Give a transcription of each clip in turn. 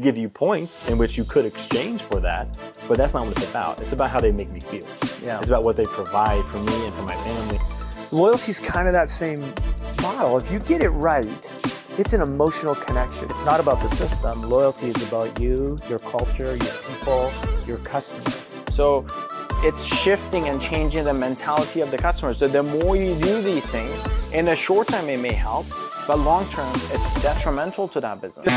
give you points in which you could exchange for that, but that's not what it's about. It's about how they make me feel. Yeah. It's about what they provide for me and for my family. Loyalty's kind of that same model. If you get it right, it's an emotional connection. It's not about the system. Loyalty is about you, your culture, your people, your customer. So it's shifting and changing the mentality of the customer. So the more you do these things, in the short term it may help, but long term it's detrimental to that business.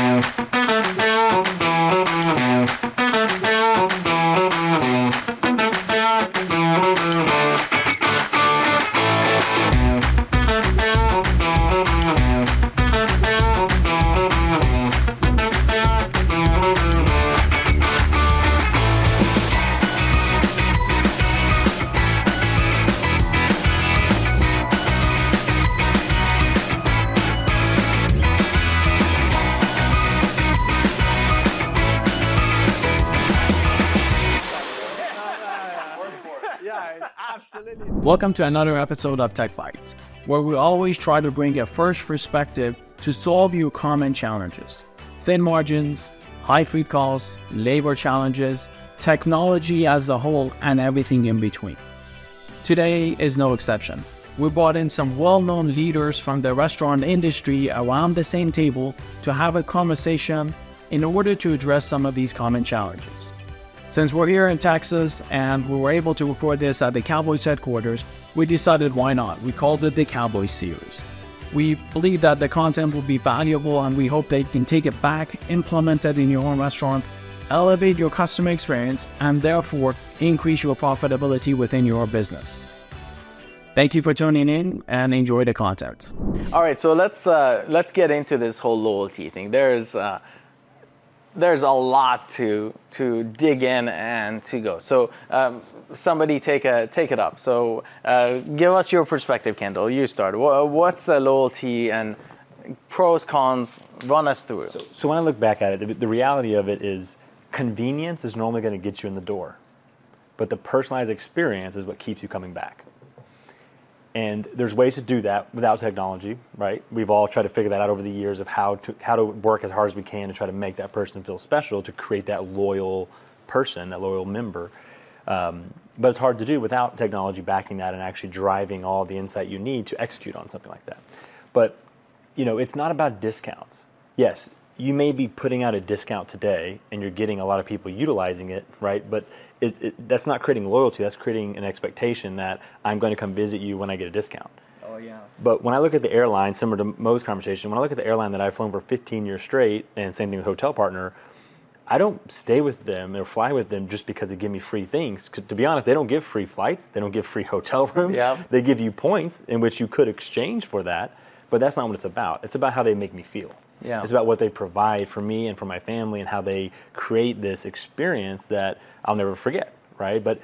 Welcome to another episode of TechBite, where we always try to bring a fresh perspective to solve your common challenges. Thin margins, high food costs, labor challenges, technology as a whole, and everything in between. Today is no exception. We brought in some well-known leaders from the restaurant industry around the same table to have a conversation in order to address some of these common challenges. Since we're here in Texas and we were able to record this at the Cowboys headquarters, we decided why not. We called it the Cowboys Series. We believe that the content will be valuable and we hope that you can take it back, implement it in your own restaurant, elevate your customer experience, and therefore increase your profitability within your business. Thank you for tuning in and enjoy the content. All right, so let's get into this whole loyalty thing. There's a lot to dig in and to go. So somebody take it up. So give us your perspective, Kendall. You start. What's loyalty and pros, cons? Run us through it. So when I look back at it, the reality of it is convenience is normally going to get you in the door. But the personalized experience is what keeps you coming back. And there's ways to do that without technology, right? We've all tried to figure that out over the years of how to work as hard as we can to try to make that person feel special, to create that loyal person, that loyal member. But it's hard to do without technology backing that and actually driving all the insight you need to execute on something like that. But, you know, it's not about discounts. Yes, you may be putting out a discount today and you're getting a lot of people utilizing it, right? But that's not creating loyalty. That's creating an expectation that I'm going to come visit you when I get a discount. Oh, yeah. But when I look at the airline, similar to Mo's conversation, when I look at the airline that I've flown for 15 years straight, and same thing with hotel partner, I don't stay with them or fly with them just because they give me free things. To be honest, they don't give free flights. They don't give free hotel rooms. Yeah. They give you points in which you could exchange for that, but that's not what it's about. It's about how they make me feel. Yeah. It's about what they provide for me and for my family and how they create this experience that I'll never forget, right? But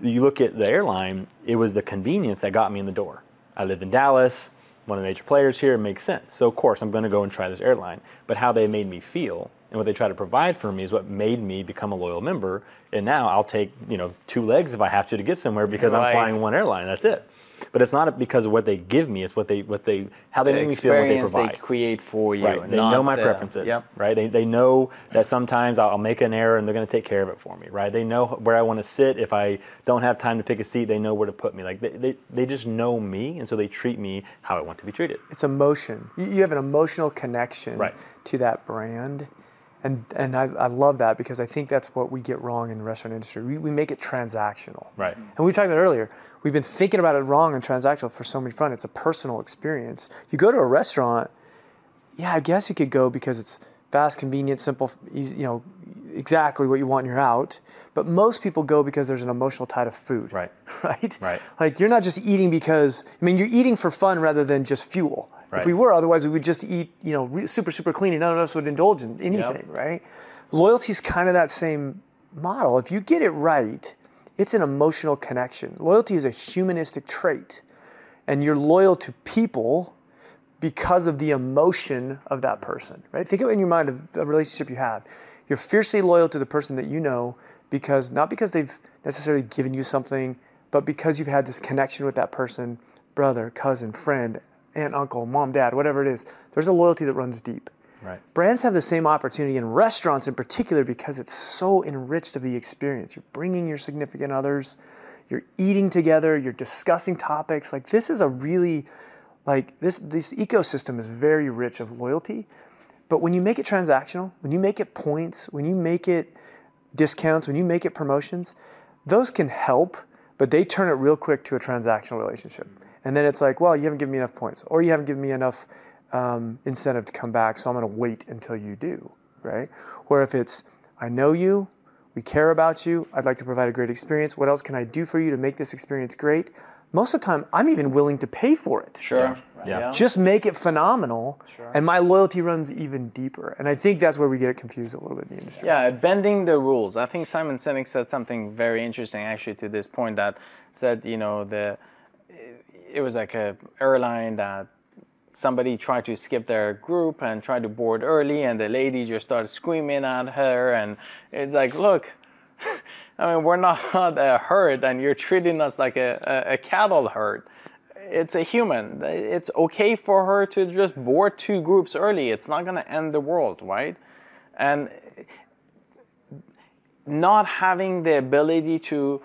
you look at the airline, it was the convenience that got me in the door. I live in Dallas, one of the major players here, it makes sense. So, of course, I'm going to go and try this airline. But how they made me feel and what they try to provide for me is what made me become a loyal member. And now I'll take, you know, 2 legs if I have to get somewhere because right. I'm flying one airline. That's it. But it's not because of what they give me; it's how they make me feel, what they provide. They create for you. Right. They know my preferences. Yep. Right. They know that sometimes I'll make an error and they're going to take care of it for me. Right. They know where I want to sit. If I don't have time to pick a seat, they know where to put me. Like they just know me, and so they treat me how I want to be treated. It's emotion. You have an emotional connection right. to that brand, and I love that because I think that's what we get wrong in the restaurant industry. We make it transactional. Right. And we talked about it earlier. We've been thinking about it wrong and transactional for so many fronts. It's a personal experience. You go to a restaurant, yeah, I guess you could go because it's fast, convenient, simple, easy, you know, exactly what you want and you're out. But most people go because there's an emotional tie to food. Right. Right? Right. Like you're not just eating because, I mean, you're eating for fun rather than just fuel. Right. If we were, otherwise we would just eat, you know, super, super clean and none of us would indulge in anything, yep. right? Loyalty is kind of that same model. If you get it right, it's an emotional connection. Loyalty is a humanistic trait, and you're loyal to people because of the emotion of that person, right? Think of it in your mind of a relationship you have. You're fiercely loyal to the person that you know because, not because they've necessarily given you something, but because you've had this connection with that person, brother, cousin, friend, aunt, uncle, mom, dad, whatever it is. There's a loyalty that runs deep. Right. Brands have the same opportunity, in restaurants in particular, because it's so enriched of the experience. You're bringing your significant others, you're eating together, you're discussing topics. Like, this is a really, like, this ecosystem is very rich of loyalty. But when you make it transactional, when you make it points, when you make it discounts, when you make it promotions, those can help, but they turn it real quick to a transactional relationship. And then it's like, well, you haven't given me enough points, or you haven't given me enough incentive to come back, so I'm going to wait until you do, right? Where if it's, I know you, we care about you, I'd like to provide a great experience, what else can I do for you to make this experience great? Most of the time, I'm even willing to pay for it. Sure. Yeah. Just make it phenomenal, sure, and my loyalty runs even deeper. And I think that's where we get confused a little bit in the industry. Yeah, bending the rules. I think Simon Sinek said something very interesting, actually, to this point, that said, you know, it was like an airline that somebody tried to skip their group and tried to board early, and the lady just started screaming at her, and it's like, look, I mean, we're not a herd, and you're treating us like a cattle herd. It's a human. It's okay for her to just board two groups early. It's not going to end the world, right? And not having the ability to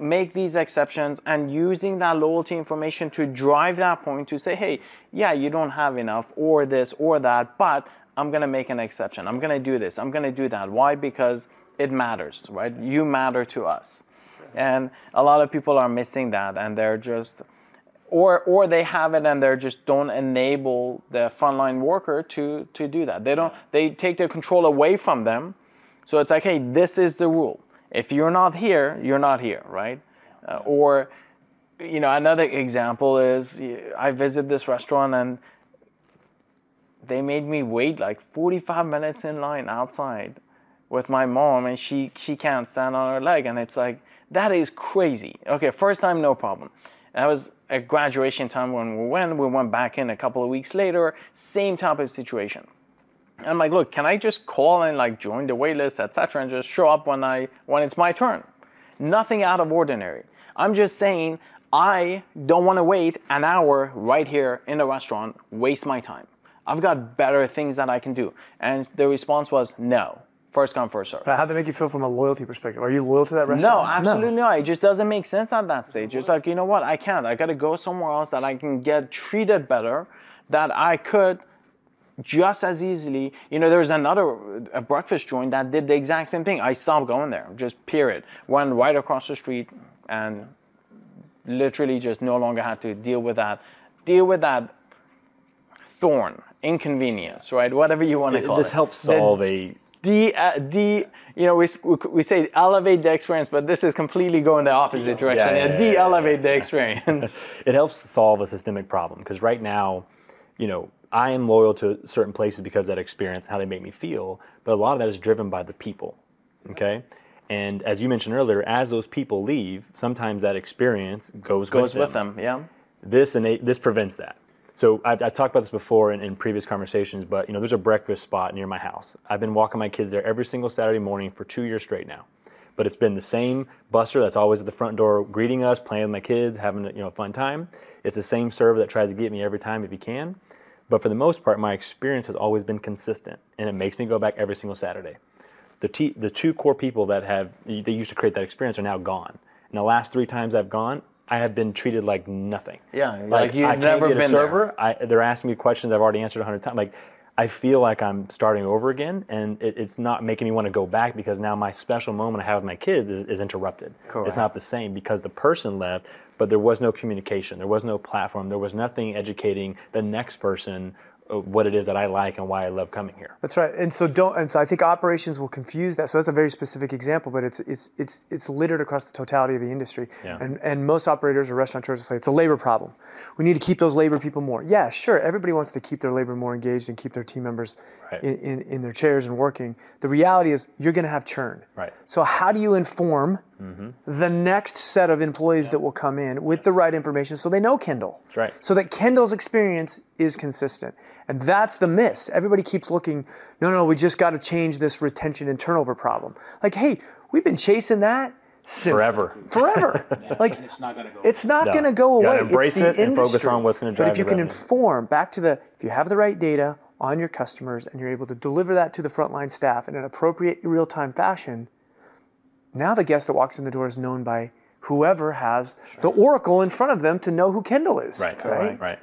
make these exceptions and using that loyalty information to drive that point to say, hey, yeah, you don't have enough, or this or that, but I'm going to make an exception. I'm going to do this. I'm going to do that. Why? Because it matters, right? You matter to us. And a lot of people are missing that, and they're just, or they have it and they just don't enable the frontline worker to do that. They take their control away from them. So it's like, hey, this is the rule. If you're not here, you're not here, right? Or, you know, another example is, I visit this restaurant and they made me wait like 45 minutes in line outside with my mom, and she can't stand on her leg, and it's like, that is crazy. Okay, first time, no problem. That was a graduation time when we went back in a couple of weeks later, same type of situation. I'm like, look, can I just call and like join the wait list, etc., and just show up when it's my turn? Nothing out of ordinary. I'm just saying, I don't want to wait an hour right here in the restaurant, waste my time. I've got better things that I can do. And the response was no. First come, first serve. How'd that make you feel from a loyalty perspective? Are you loyal to that restaurant? No, absolutely no. It just doesn't make sense at that stage. It's like, you know what? I can't. I got to go somewhere else that I can get treated better, that I could just as easily. You know, there's a breakfast joint that did the exact same thing. I stopped going there, just period. Went right across the street and literally just no longer had to deal with that thorn, inconvenience, right? Whatever you want to call it. This helps solve we say elevate the experience, but this is completely going the opposite direction. De-elevate the experience. It helps solve a systemic problem, because right now, you know, I am loyal to certain places because of that experience, how they make me feel, but a lot of that is driven by the people, okay? And as you mentioned earlier, as those people leave, sometimes that experience goes with them, yeah. This prevents that. So I've talked about this before in previous conversations, but you know, there's a breakfast spot near my house. I've been walking my kids there every single Saturday morning for 2 years straight now. But it's been the same buster that's always at the front door greeting us, playing with my kids, having a fun time. It's the same server that tries to get me every time if he can. But for the most part, my experience has always been consistent, and it makes me go back every single Saturday. The two core people that used to create that experience are now gone. And the last 3 times I've gone, I have been treated like nothing. Yeah, like you've never been there. They're asking me questions I've already answered 100 times. Like, I feel like I'm starting over again, and it's not making me want to go back, because now my special moment I have with my kids is interrupted. Correct. It's not the same because the person left, but there was no communication. There was no platform. There was nothing educating the next person what it is that I like and why I love coming here. That's right. And so I think operations will confuse that. So that's a very specific example, but it's littered across the totality of the industry. Yeah. And most operators or restaurateurs will say it's a labor problem. We need to keep those labor people more. Yeah, sure. Everybody wants to keep their labor more engaged and keep their team members right in their chairs and working. The reality is you're going to have churn. Right. So how do you inform the next set of employees that will come in with the right information so they know Kendall? That's right. So that Kendall's experience is consistent. And that's the miss. Everybody keeps looking, no, we just got to change this retention and turnover problem. Like, hey, we've been chasing that since forever. Like, it's not going to go away. You gotta embrace it and focus on what's going to drive it. But if you can inform, back to if you have the right data, on your customers and you're able to deliver that to the frontline staff in an appropriate real-time fashion, now the guest that walks in the door is known by whoever has the Oracle in front of them to know who Kendall is. Right.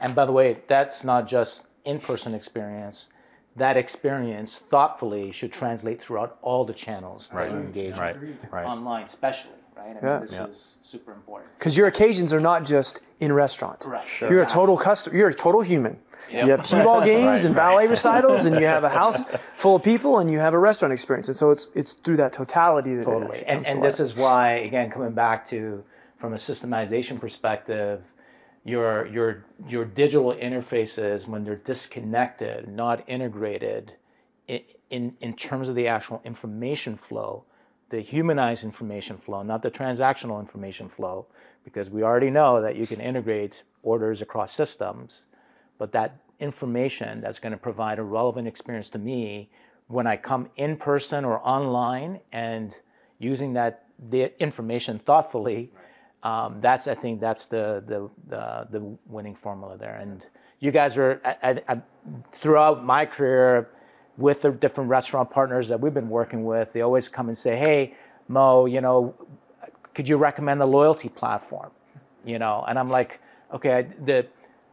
And by the way, that's not just in-person experience. That experience thoughtfully should translate throughout all the channels that you engage in online, especially. This is super important. Because your occasions are not just in restaurant. You're a total customer. You're a total human. You have t-ball games and ballet recitals, and you have a house full of people, and you have a restaurant experience. And so it's through that totality that it comes and this is why, again, coming back to from a systemization perspective, your digital interfaces, when they're disconnected, not integrated, in terms of the actual information flow. The humanized information flow, not the transactional information flow, because we already know that you can integrate orders across systems, but that information that's going to provide a relevant experience to me when I come in person or online and using the information thoughtfully, that's, I think that's the winning formula there. And you guys were, throughout my career, with the different restaurant partners that we've been working with, they always come and say, hey, Mo, could you recommend the loyalty platform? And I'm like, okay,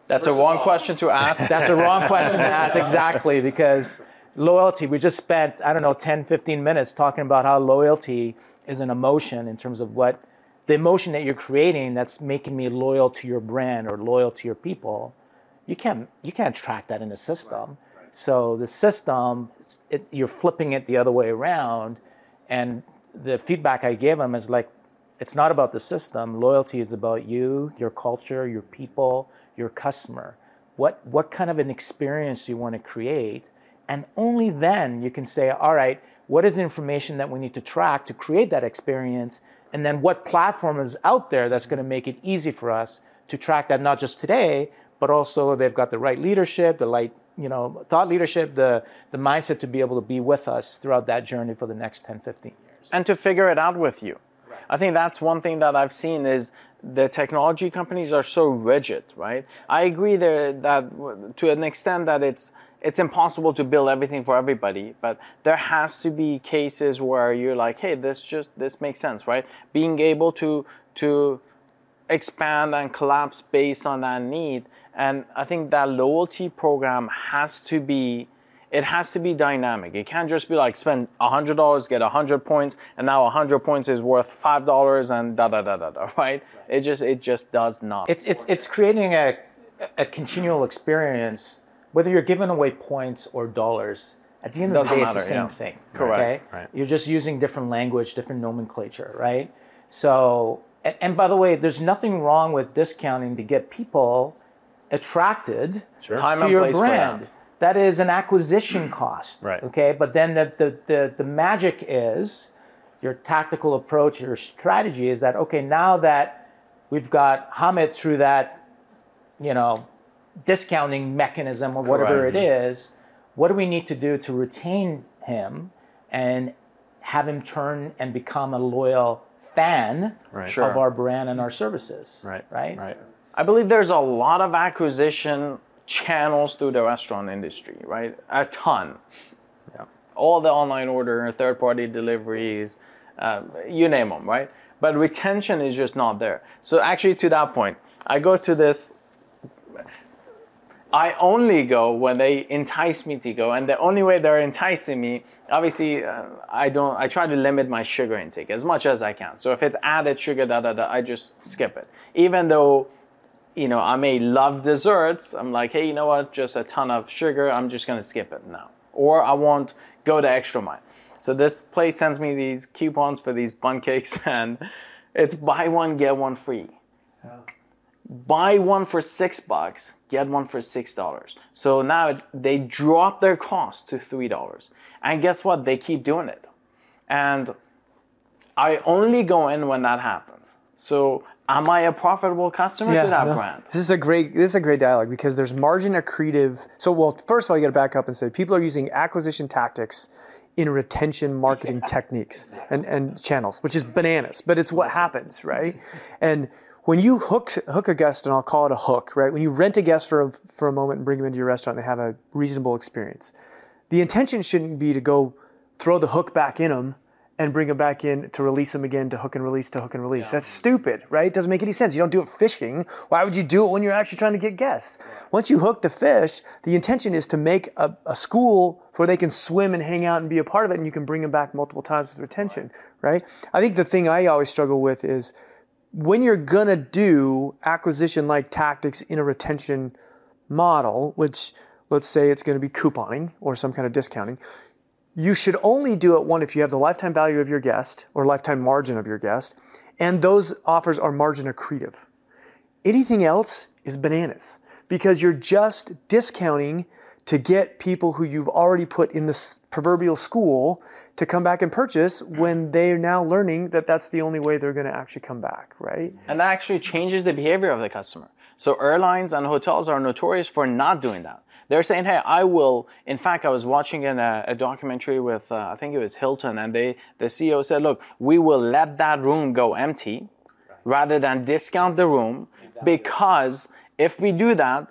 that's a wrong question to ask. That's a wrong question to ask, exactly, because loyalty, we just spent, 10, 15 minutes talking about how loyalty is an emotion in terms of what the emotion that you're creating that's making me loyal to your brand or loyal to your people. You can't track that in a system. So the system, you're flipping it the other way around, and the feedback I gave them is like, it's not about the system. Loyalty is about you, your culture, your people, your customer. What kind of an experience you want to create, and only then you can say, all right, what is the information that we need to track to create that experience, and then what platform is out there that's going to make it easy for us to track that, not just today, but also they've got the right leadership, the right thought leadership, the mindset to be able to be with us throughout that journey for the next 10, 15 years. And to figure it out with you. Right. I think that's one thing that I've seen is the technology companies are so rigid, right? I agree there that to an extent that it's impossible to build everything for everybody, but there has to be cases where you're like, hey, this makes sense, right? Being able to expand and collapse based on that need. And I think that loyalty program has to be dynamic. It can't just be like spend $100, get 100 points, and now 100 points is worth $5 and right? It just does not. It's creating a continual experience, whether you're giving away points or dollars. At the end of the day, it's the same thing. Correct. Okay? Right. You're just using different language, different nomenclature, right? So, and by the way, there's nothing wrong with discounting to get people attracted to your brand. That is an acquisition cost, okay? But then the magic is your tactical approach, your strategy is that, okay, now that we've got Hamed through that, discounting mechanism or whatever it is, what do we need to do to retain him and have him turn and become a loyal fan of our brand and our services, right? I believe there's a lot of acquisition channels through the restaurant industry, right? A ton. Yeah. All the online order, third-party deliveries, you name them, right? But retention is just not there. So actually, to that point, I go to this. I only go when they entice me to go, and the only way they're enticing me, obviously, I try to limit my sugar intake as much as I can. So if it's added sugar, I just skip it, even though. I may love desserts. I'm like, hey, you know what? Just a ton of sugar. I'm just going to skip it now. Or I won't go the extra mile. So this place sends me these coupons for these bun cakes, and it's buy one, get one free. Yeah. Buy one for $6, get one for $6. So now they drop their cost to $3. And guess what? They keep doing it. And I only go in when that happens. So am I a profitable customer to that brand? This is a great dialogue because there's margin accretive. So, first of all, you got to back up and say people are using acquisition tactics in retention marketing techniques and channels, which is bananas, but it's what happens, right? And when you hook a guest, and I'll call it a hook, right? When you rent a guest for a moment and bring them into your restaurant, they have a reasonable experience. The intention shouldn't be to go throw the hook back in them and bring them back in to release them again, to hook and release, to hook and release. Yeah. That's stupid, right? It doesn't make any sense. You don't do it fishing. Why would you do it when you're actually trying to get guests? Once you hook the fish, the intention is to make a school where they can swim and hang out and be a part of it, and you can bring them back multiple times with retention, right? I think the thing I always struggle with is when you're gonna do acquisition-like tactics in a retention model, which let's say it's gonna be couponing or some kind of discounting, you should only do it, one, if you have the lifetime value of your guest or lifetime margin of your guest, and those offers are margin accretive. Anything else is bananas because you're just discounting to get people who you've already put in this proverbial school to come back and purchase when they're now learning that that's the only way they're gonna actually come back, right? And that actually changes the behavior of the customer. So airlines and hotels are notorious for not doing that. They're saying, hey, I will, in fact, I was watching a documentary with, I think it was Hilton, and the CEO said, look, we will let that room go empty rather than discount the room because if we do that,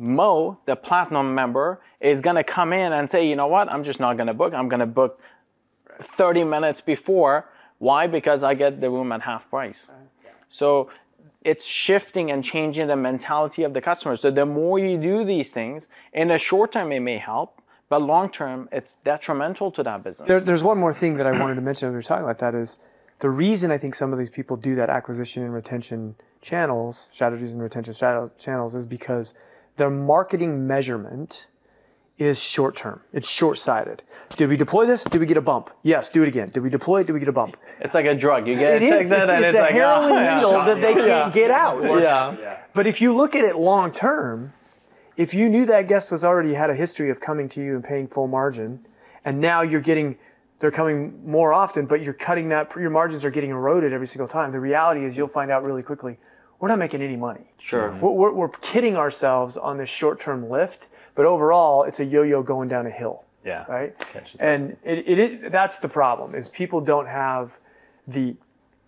Mo, the platinum member, is going to come in and say, you know what, I'm just not going to book. I'm going to book 30 minutes before. Why? Because I get the room at half price. So it's shifting and changing the mentality of the customer. So the more you do these things, in the short term it may help, but long term it's detrimental to that business. There's one more thing that I wanted to mention when we were talking about that is the reason I think some of these people do that acquisition and retention channels, strategies and retention channels, is because their marketing measurement is short-term. It's short-sighted. Did we deploy this? Did we get a bump? Yes, do it again. Did we deploy it? Did we get a bump? It's like a drug. You get it, take that, and it's like a heroin needle that they can't get out. Yeah. But if you look at it long-term, if you knew that guest was already had a history of coming to you and paying full margin, and now you're getting, they're coming more often, but you're cutting that, your margins are getting eroded every single time. The reality is you'll find out really quickly, we're not making any money. Sure. We're kidding ourselves on this short-term lift, but overall, it's a yo-yo going down a hill. Yeah. Right? And that's the problem, is people don't have the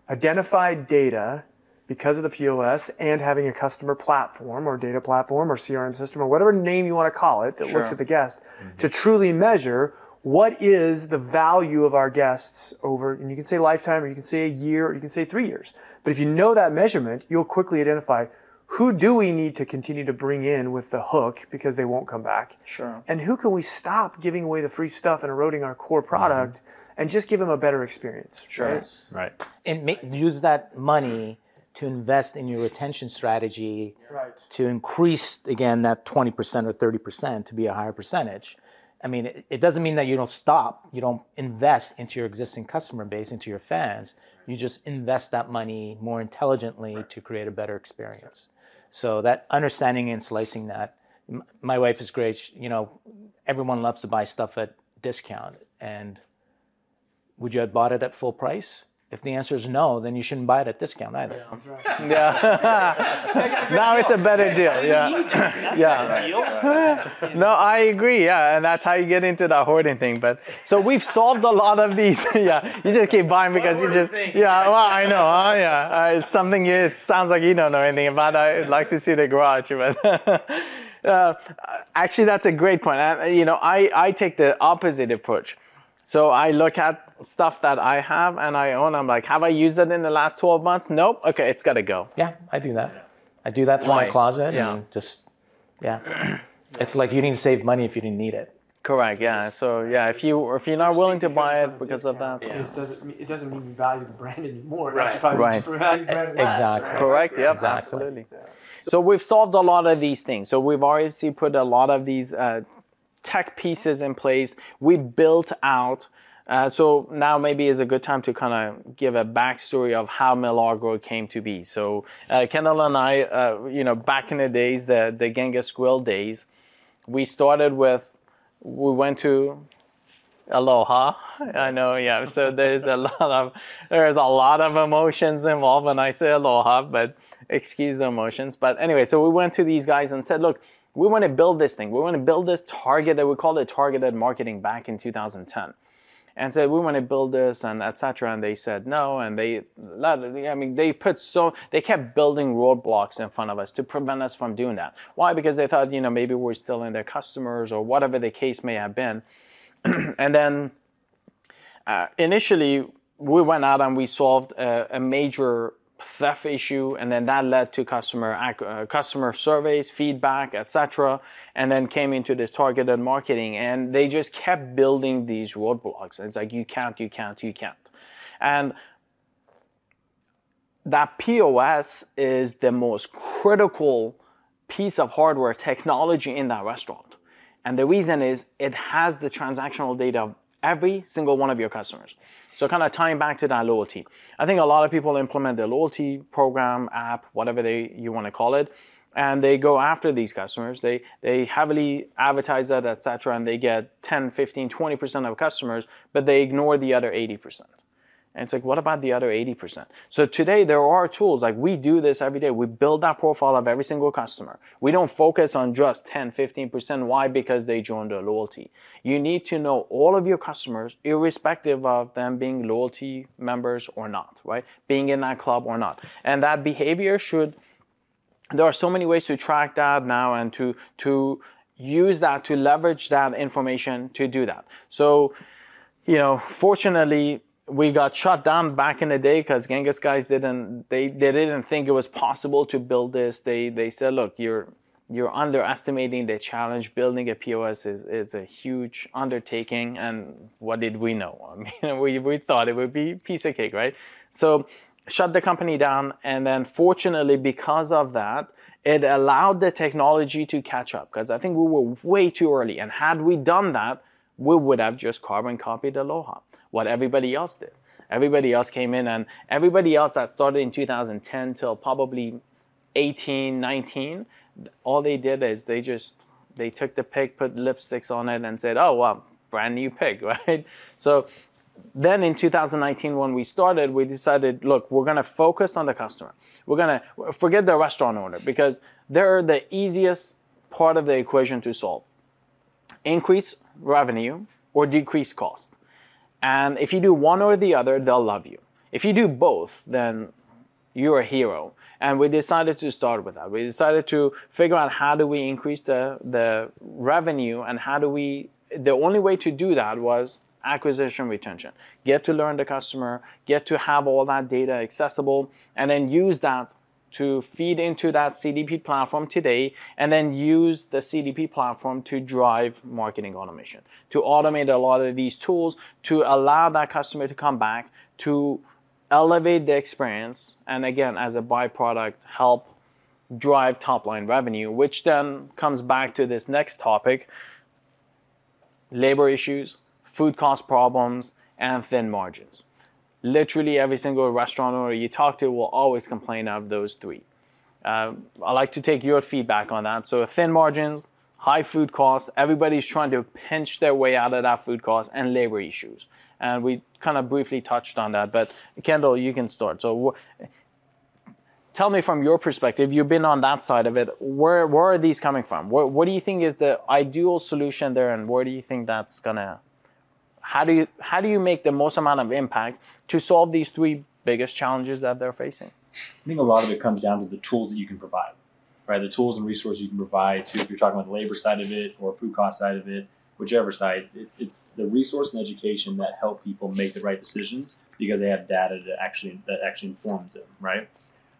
identified data because of the POS and having a customer platform or data platform or CRM system or whatever name you want to call it that looks at the guest to truly measure what is the value of our guests over, and you can say lifetime, or you can say a year, or you can say 3 years. But if you know that measurement, you'll quickly identify who do we need to continue to bring in with the hook because they won't come back. Sure. And who can we stop giving away the free stuff and eroding our core product and just give them a better experience. Sure. Right. Right. And use that money to invest in your retention strategy to increase, again, that 20% or 30% to be a higher percentage. I mean, it doesn't mean that you don't stop, you don't invest into your existing customer base, into your fans. You just invest that money more intelligently to create a better experience. So that understanding and slicing that, my wife is great. She, you know, everyone loves to buy stuff at discount. And would you have bought it at full price? If the answer is no, then you shouldn't buy it at discount either. Now it's a better deal. No, I agree. Yeah, and that's how you get into the hoarding thing. But so we've solved a lot of these. You just keep buying because you just I know. It's something. It sounds like you don't know anything about. I'd like to see the garage, but. Actually, that's a great point. You know, I take the opposite approach. So I look at stuff that I have and I own. I'm like, have I used it in the last 12 months? Nope. Okay, it's got to go. Yeah, I do that. I do that through my closet. And just, It's like you didn't save money if you didn't need it. Correct. Yeah. So yeah, if you're not willing to buy it because of that, it doesn't mean you value the brand anymore. Exactly. Correct. Yep. Absolutely. So we've solved a lot of these things. So we've obviously put a lot of these tech pieces in place. We built out. So now maybe is a good time to kind of give a backstory of how Milagro came to be. So Kendall and I, you know, back in the days, the Genghis Grill days, we started with, we went to Aloha. Yes. I know, yeah. So there's a lot of emotions involved when I say Aloha, but excuse the emotions. But anyway, so we went to these guys and said, look, we want to build this thing. We want to build this targeted, we called it targeted marketing back in 2010. and said, we want to build this and etc. And they said no, and they kept building roadblocks in front of us to prevent us from doing that. Why? Because they thought, you know, maybe we're stealing their customers or whatever the case may have been. And then initially we went out and we solved a major theft issue, and then that led to customer surveys, feedback, etc., and then came into this targeted marketing, and they just kept building these roadblocks. It's like, you can't. And that POS is the most critical piece of hardware technology in that restaurant, and the reason is it has the transactional data of every single one of your customers. So kind of tying back to that loyalty, I think a lot of people implement the loyalty program, app, whatever you want to call it, and they go after these customers. They heavily advertise that, etc., and they get 10, 15, 20% of customers, but they ignore the other 80%. And it's like, what about the other 80%? So today there are tools, like we do this every day. We build that profile of every single customer. We don't focus on just 10, 15%. Why? Because they joined their loyalty. You need to know all of your customers, irrespective of them being loyalty members or not, right? Being in that club or not. And that behavior should, there are so many ways to track that now and to use that, to leverage that information to do that. So, you know, fortunately, we got shut down back in the day because Genghis guys didn't think it was possible to build this. They said, look, you're underestimating the challenge. Building a POS is a huge undertaking. And what did we know? I mean, we thought it would be a piece of cake, right? So shut the company down. And then fortunately, because of that, it allowed the technology to catch up, because I think we were way too early. And had we done that, we would have just carbon copied Aloha, what everybody else did. Everybody else came in, and everybody else that started in 2010 till probably 18, 19, all they did is they took the pig, put lipsticks on it, and said, oh, well, brand new pig, right? So then in 2019, when we started, we decided, look, we're gonna focus on the customer. We're gonna forget the restaurant owner, because they're the easiest part of the equation to solve. Increase revenue or decrease cost. And if you do one or the other, they'll love you. If you do both, then you're a hero. And we decided to start with that. We decided to figure out, how do we increase the revenue, and how do we, the only way to do that was acquisition retention. Get to learn the customer, get to have all that data accessible, and then use that to feed into that CDP platform today, and then use the CDP platform to drive marketing automation, to automate a lot of these tools, to allow that customer to come back, to elevate the experience, and again, as a byproduct, help drive top-line revenue, which then comes back to this next topic: labor issues, food cost problems, and thin margins. Literally every single restaurant owner you talk to will always complain of those three. I like to take your feedback on that. So thin margins, high food costs, everybody's trying to pinch their way out of that food cost, and labor issues. And we kind of briefly touched on that, but Kendall, you can start. So tell me from your perspective, you've been on that side of it, where are these coming from? What do you think is the ideal solution there, and where do you think that's gonna, how do you make the most amount of impact to solve these three biggest challenges that they're facing? I think a lot of it comes down to the tools that you can provide, right? The tools and resources you can provide to, if you're talking about the labor side of it or food cost side of it, whichever side, it's the resource and education that help people make the right decisions, because they have data that actually informs them, right?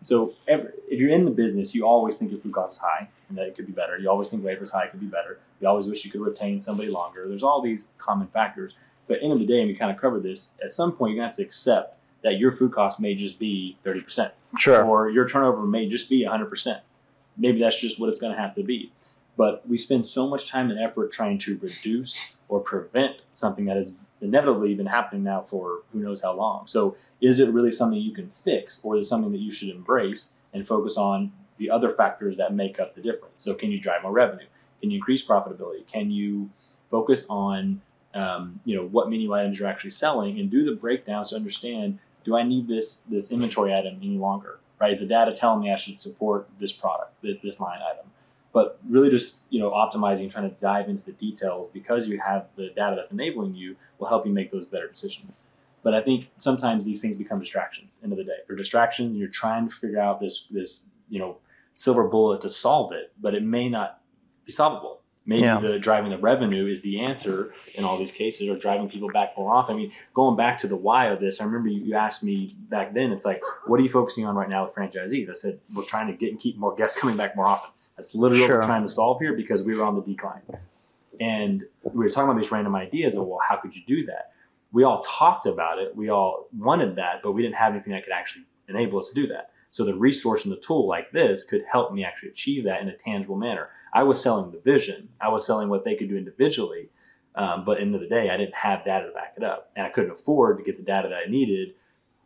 So if you're in the business, you always think your food cost is high and that it could be better. You always think labor is high, it could be better. You always wish you could retain somebody longer. There's all these common factors. But at the end of the day, and we kind of covered this, at some point, you're going to have to accept that your food cost may just be 30%. Sure. Or your turnover may just be 100%. Maybe that's just what it's going to have to be. But we spend so much time and effort trying to reduce or prevent something that has inevitably been happening now for who knows how long. So is it really something you can fix, or is it something that you should embrace and focus on the other factors that make up the difference? So can you drive more revenue? Can you increase profitability? Can you focus on what menu items you're actually selling, and do the breakdowns to understand, do I need this inventory item any longer, right? Is the data telling me I should support this product, this line item? But really just, you know, optimizing, trying to dive into the details because you have the data that's enabling you will help you make those better decisions. But I think sometimes these things become distractions, end of the day. They're distractions, you're trying to figure out this, you know, silver bullet to solve it, but it may not be solvable. Maybe the driving the revenue is the answer in all these cases, or driving people back more often. I mean, going back to the why of this, I remember you asked me back then, it's like, what are you focusing on right now with franchisees? I said, we're trying to get and keep more guests coming back more often. That's literally what we're trying to solve here because we were on the decline. And we were talking about these random ideas of, well, how could you do that? We all talked about it. We all wanted that, but we didn't have anything that could actually enable us to do that. So the resource and the tool like this could help me actually achieve that in a tangible manner. I was selling the vision. I was selling what they could do individually. But at the end of the day, I didn't have data to back it up. And I couldn't afford to get the data that I needed,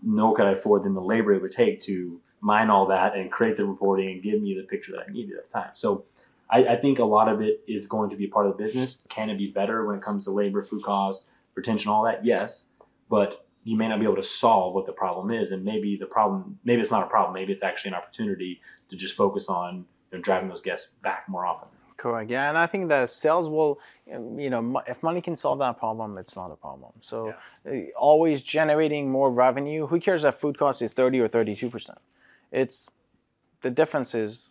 nor could I afford then the labor it would take to mine all that and create the reporting and give me the picture that I needed at the time. So I think a lot of it is going to be part of the business. Can it be better when it comes to labor, food costs, retention, all that? Yes. But you may not be able to solve what the problem is. And maybe the problem, maybe it's not a problem. Maybe it's actually an opportunity to just focus on driving those guests back more often. Correct. Yeah, and I think that sales will, you know, if money can solve that problem, it's not a problem. So always generating more revenue. Who cares if food cost is 30 or 32%? It's the difference is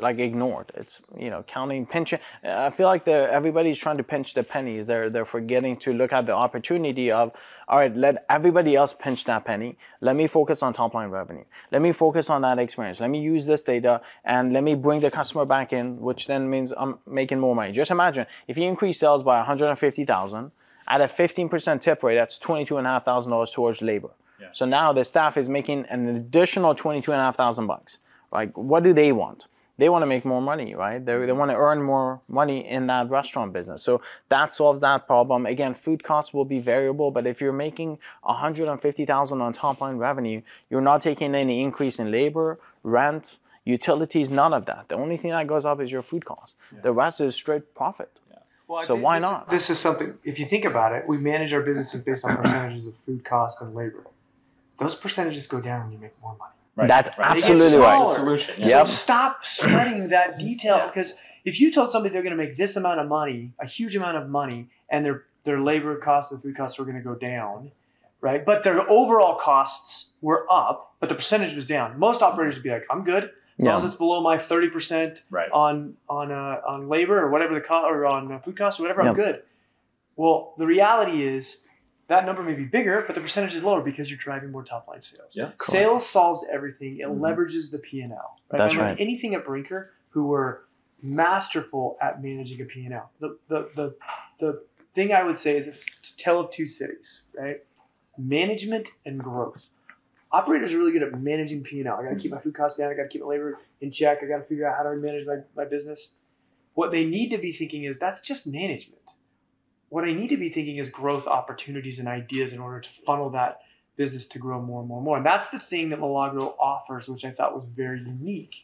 like ignored. It's, you know, counting, pinching. I feel like everybody's trying to pinch the pennies. They're forgetting to look at the opportunity of, all right, let everybody else pinch that penny. Let me focus on top line revenue. Let me focus on that experience. Let me use this data and let me bring the customer back in, which then means I'm making more money. Just imagine if you increase sales by $150,000 at a 15% tip rate, that's $22,500 towards labor. Yeah. So now the staff is making an additional $22,500. Like, what do they want? They want to make more money, right? They want to earn more money in that restaurant business. So that solves that problem. Again, food costs will be variable, but if you're making $150,000 on top line revenue, you're not taking any increase in labor, rent, utilities, none of that. The only thing that goes up is your food cost. Yeah. The rest is straight profit. Yeah. Well, so why not? This is something, if you think about it, we manage our businesses based on percentages of food cost and labor. Those percentages go down when you make more money. Right. That's absolutely right. Solution. Yep. So stop spreading that detail because if you told somebody they're going to make this amount of money, a huge amount of money, and their labor costs and food costs were going to go down, right? But their overall costs were up, but the percentage was down. Most operators would be like, "I'm good as long as it's below my 30% on labor or whatever the cost or on food costs or whatever. I'm good." Well, the reality is, that number may be bigger, but the percentage is lower because you're driving more top line sales. Yeah, sales solves everything. It leverages the P&L. Right? That's right. Anything at Brinker who were masterful at managing a P&L. The thing I would say is it's a tale of two cities, right? Management and growth. Operators are really good at managing P&L. I got to keep my food costs down. I got to keep my labor in check. I got to figure out how to manage my business. What they need to be thinking is that's just management. What I need to be thinking is growth opportunities and ideas in order to funnel that business to grow more and more and more. And that's the thing that Milagro offers, which I thought was very unique,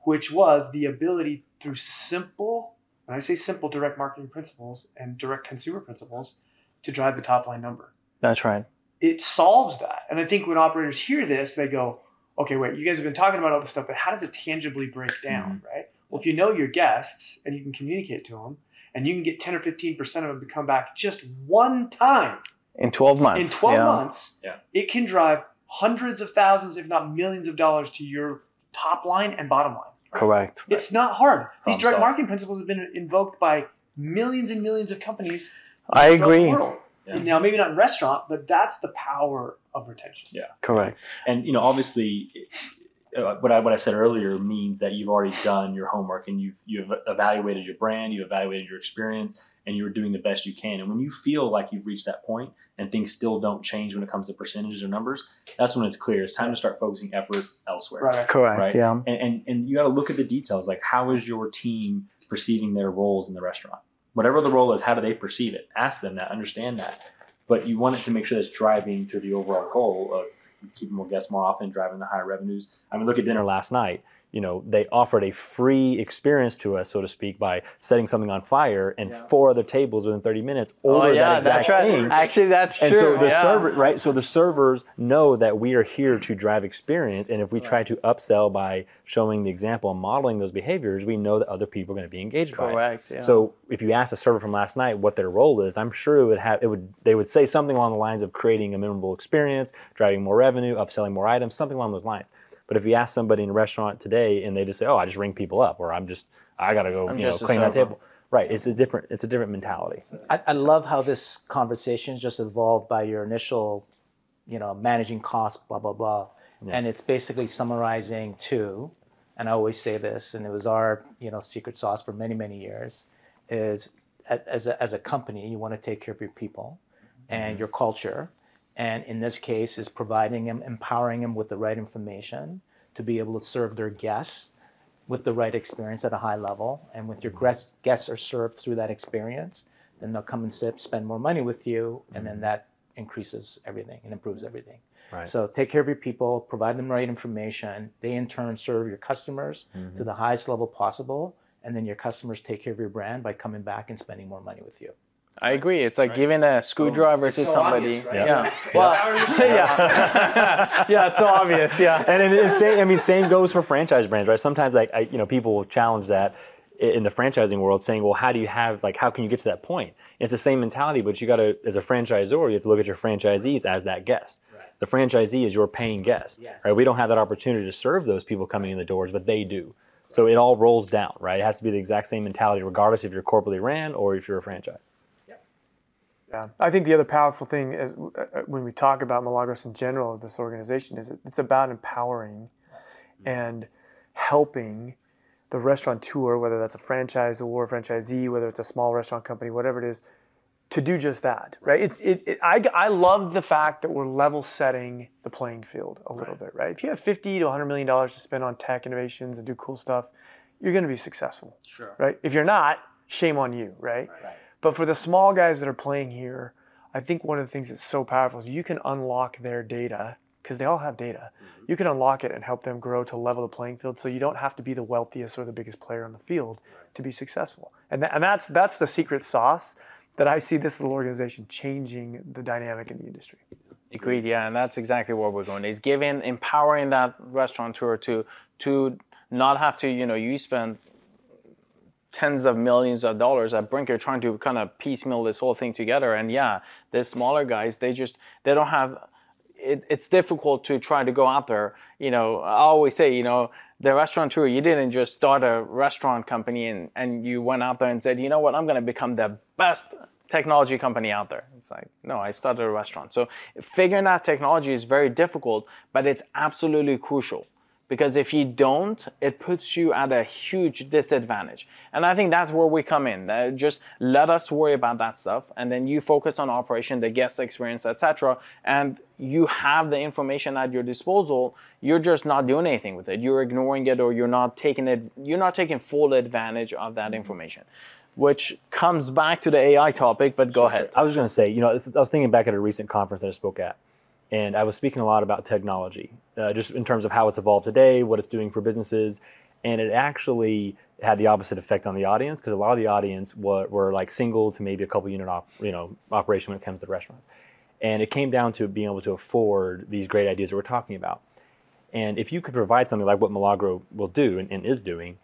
which was the ability through simple, when I say simple, direct marketing principles and direct consumer principles to drive the top line number. That's right. It solves that. And I think when operators hear this, they go, okay, wait, you guys have been talking about all this stuff, but how does it tangibly break down, right? Well, if you know your guests and you can communicate to them, and you can get 10 or 15% of them to come back just one time. In 12 months. In 12 months, it can drive hundreds of thousands, if not millions of dollars to your top line and bottom line. Right? Correct. It's not hard. These direct marketing principles have been invoked by millions and millions of companies. I agree. Yeah. Now, maybe not in restaurant, but that's the power of retention. Yeah, correct. And, you know, obviously... What I said earlier means that you've already done your homework and you've evaluated your brand, you've evaluated your experience, and you're doing the best you can. And when you feel like you've reached that point and things still don't change when it comes to percentages or numbers, that's when it's clear. It's time to start focusing effort elsewhere. Right. Correct. Right? Yeah. And you got to look at the details. Like, how is your team perceiving their roles in the restaurant? Whatever the role is, how do they perceive it? Ask them that. Understand that. But you want it to make sure that's driving to the overall goal of keeping more guests more often, driving the higher revenues. I mean, look at dinner last night. you know, they offered a free experience to us, so to speak, by setting something on fire and four other tables within 30 minutes ordered that exact thing. Actually, that's true. And so the server, right? So the servers know that we are here to drive experience, and if we try to upsell by showing the example and modeling those behaviors, we know that other people are going to be engaged by it. Correct. Yeah. So if you ask a server from last night what their role is, I'm sure it would have they would say something along the lines of creating a memorable experience, driving more revenue, upselling more items, something along those lines. But if you ask somebody in a restaurant today and they just say, "Oh, I just ring people up," or I gotta go, clean that table," right? It's a different mentality. I love how this conversation just evolved by your initial, you know, managing costs, blah blah blah, and it's basically summarizing to, and I always say this, and it was our secret sauce for many years, is as a company you want to take care of your people, and your culture. And in this case is providing them, empowering them with the right information to be able to serve their guests with the right experience at a high level. And when your guests are served through that experience, then they'll come and spend more money with you, and then that increases everything and improves everything. Right. So take care of your people, provide them the right information. They in turn serve your customers to the highest level possible, and then your customers take care of your brand by coming back and spending more money with you. I agree. It's like giving a screwdriver to somebody. Obvious, right? It's so obvious. Yeah. And same, I mean, same goes for franchise brands, right? Sometimes, like, people will challenge that in the franchising world, saying, "Well, how can you get to that point?" It's the same mentality, but you got to, as a franchisor, you have to look at your franchisees as that guest. Right. The franchisee is your paying guest, right? We don't have that opportunity to serve those people coming in the doors, but they do. So it all rolls down, right? It has to be the exact same mentality, regardless if you're corporately ran or if you're a franchise. Yeah. I think the other powerful thing is when we talk about Milagros in general, this organization, is it's about empowering and helping the restaurateur, whether that's a franchisor or a franchisee, whether it's a small restaurant company, whatever it is, to do just that, right? I love the fact that we're level setting the playing field a little bit, right? If you have $50 to $100 million to spend on tech innovations and do cool stuff, you're going to be successful, right? If you're not, shame on you, right? But for the small guys that are playing here, I think one of the things that's so powerful is you can unlock their data, because they all have data. You can unlock it and help them grow to level the playing field, so you don't have to be the wealthiest or the biggest player on the field to be successful. And that's the secret sauce that I see this little organization changing the dynamic in the industry. Agreed, yeah, and that's exactly what we're doing. It's giving, empowering that restaurateur to not have to, you spend tens of millions of dollars at Brinker trying to kind of piecemeal this whole thing together. And yeah, the smaller guys, they don't have, it's difficult to try to go out there. I always say, the restaurateur, you didn't just start a restaurant company and you went out there and said, you know what, I'm going to become the best technology company out there. It's like, no, I started a restaurant. So figuring out technology is very difficult, but it's absolutely crucial. Because if you don't, it puts you at a huge disadvantage. And I think that's where we come in. Just let us worry about that stuff. And then you focus on operation, the guest experience, etc. And you have the information at your disposal. You're just not doing anything with it. You're ignoring it, or you're not taking it. You're not taking full advantage of that information, which comes back to the AI topic, but go ahead. I was going to say, I was thinking back at a recent conference that I spoke at. And I was speaking a lot about technology, just in terms of how it's evolved today, what it's doing for businesses. And it actually had the opposite effect on the audience, because a lot of the audience were like single to maybe a couple unit operation when it comes to restaurants. And it came down to being able to afford these great ideas that we're talking about. And if you could provide something like what Milagro will do and is doing,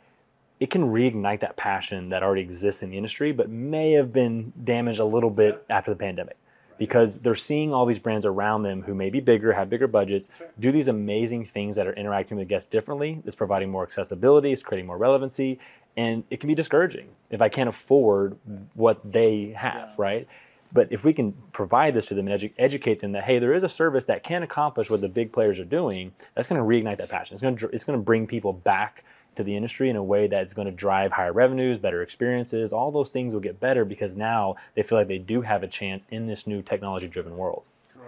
it can reignite that passion that already exists in the industry, but may have been damaged a little bit after the pandemic. Because they're seeing all these brands around them who may be bigger, have bigger budgets, do these amazing things that are interacting with guests differently. It's providing more accessibility, it's creating more relevancy, and it can be discouraging if I can't afford what they have, right? But if we can provide this to them and educate them that, hey, there is a service that can accomplish what the big players are doing, that's gonna reignite that passion. It's gonna bring people back to the industry in a way that's going to drive higher revenues, better experiences. All those things will get better because now they feel like they do have a chance in this new technology-driven world.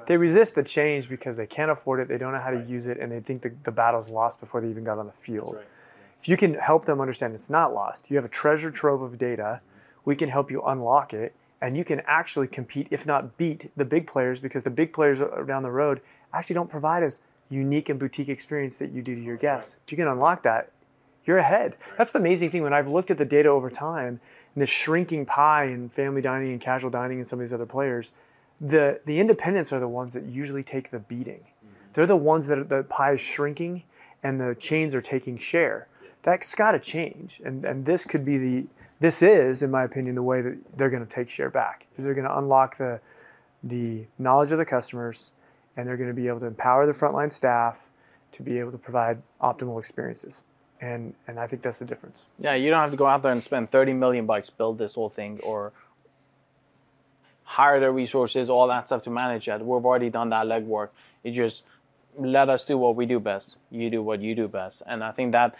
They resist the change because they can't afford it, they don't know how to use it, and they think the battle's lost before they even got on the field. If you can help them understand it's not lost, you have a treasure trove of data, we can help you unlock it, and you can actually compete, if not beat, the big players, because the big players down the road actually don't provide as unique and boutique experience that you do to your guests. If you can unlock that, you're ahead. That's the amazing thing. When I've looked at the data over time and the shrinking pie in family dining and casual dining and some of these other players, the independents are the ones that usually take the beating. They're the ones that the pie is shrinking and the chains are taking share. That's got to change. And this could be this is, in my opinion, the way that they're going to take share back, because they're going to unlock the knowledge of the customers, and they're going to be able to empower the frontline staff to be able to provide optimal experiences. And I think that's the difference. Yeah, you don't have to go out there and spend $30 million, build this whole thing, or hire the resources, all that stuff to manage it. We've already done that legwork. It just let us do what we do best. You do what you do best. And I think that,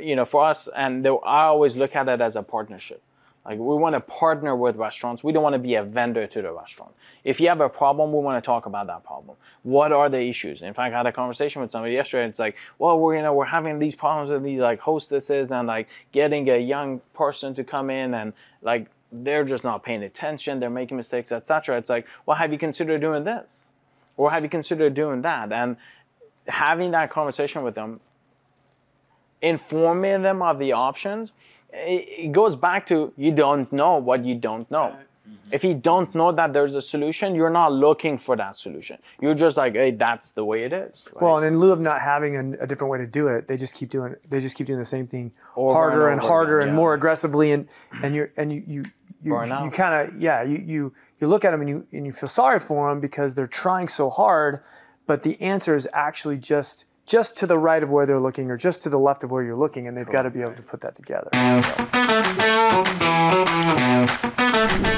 you know, for us, and I always look at it as a partnership. Like, we want to partner with restaurants. We don't want to be a vendor to the restaurant. If you have a problem, we want to talk about that problem. What are the issues? In fact, I had a conversation with somebody yesterday. It's like, well, we're having these problems with these like hostesses and like getting a young person to come in, and like they're just not paying attention. They're making mistakes, etc. It's like, well, have you considered doing this? Or have you considered doing that? And having that conversation with them, informing them of the options, it goes back to you don't know what you don't know. If you don't know that there's a solution, you're not looking for that solution. You're just like, hey, that's the way it is. Right? Well, and in lieu of not having a different way to do it, they just keep doing the same thing harder and harder and more aggressively, and you look at them and you feel sorry for them because they're trying so hard, but the answer is actually just to the right of where they're looking, or just to the left of where you're looking, and they've got to be able to put that together.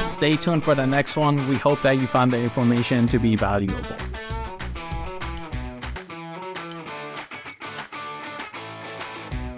Stay tuned for the next one. We hope that you found the information to be valuable.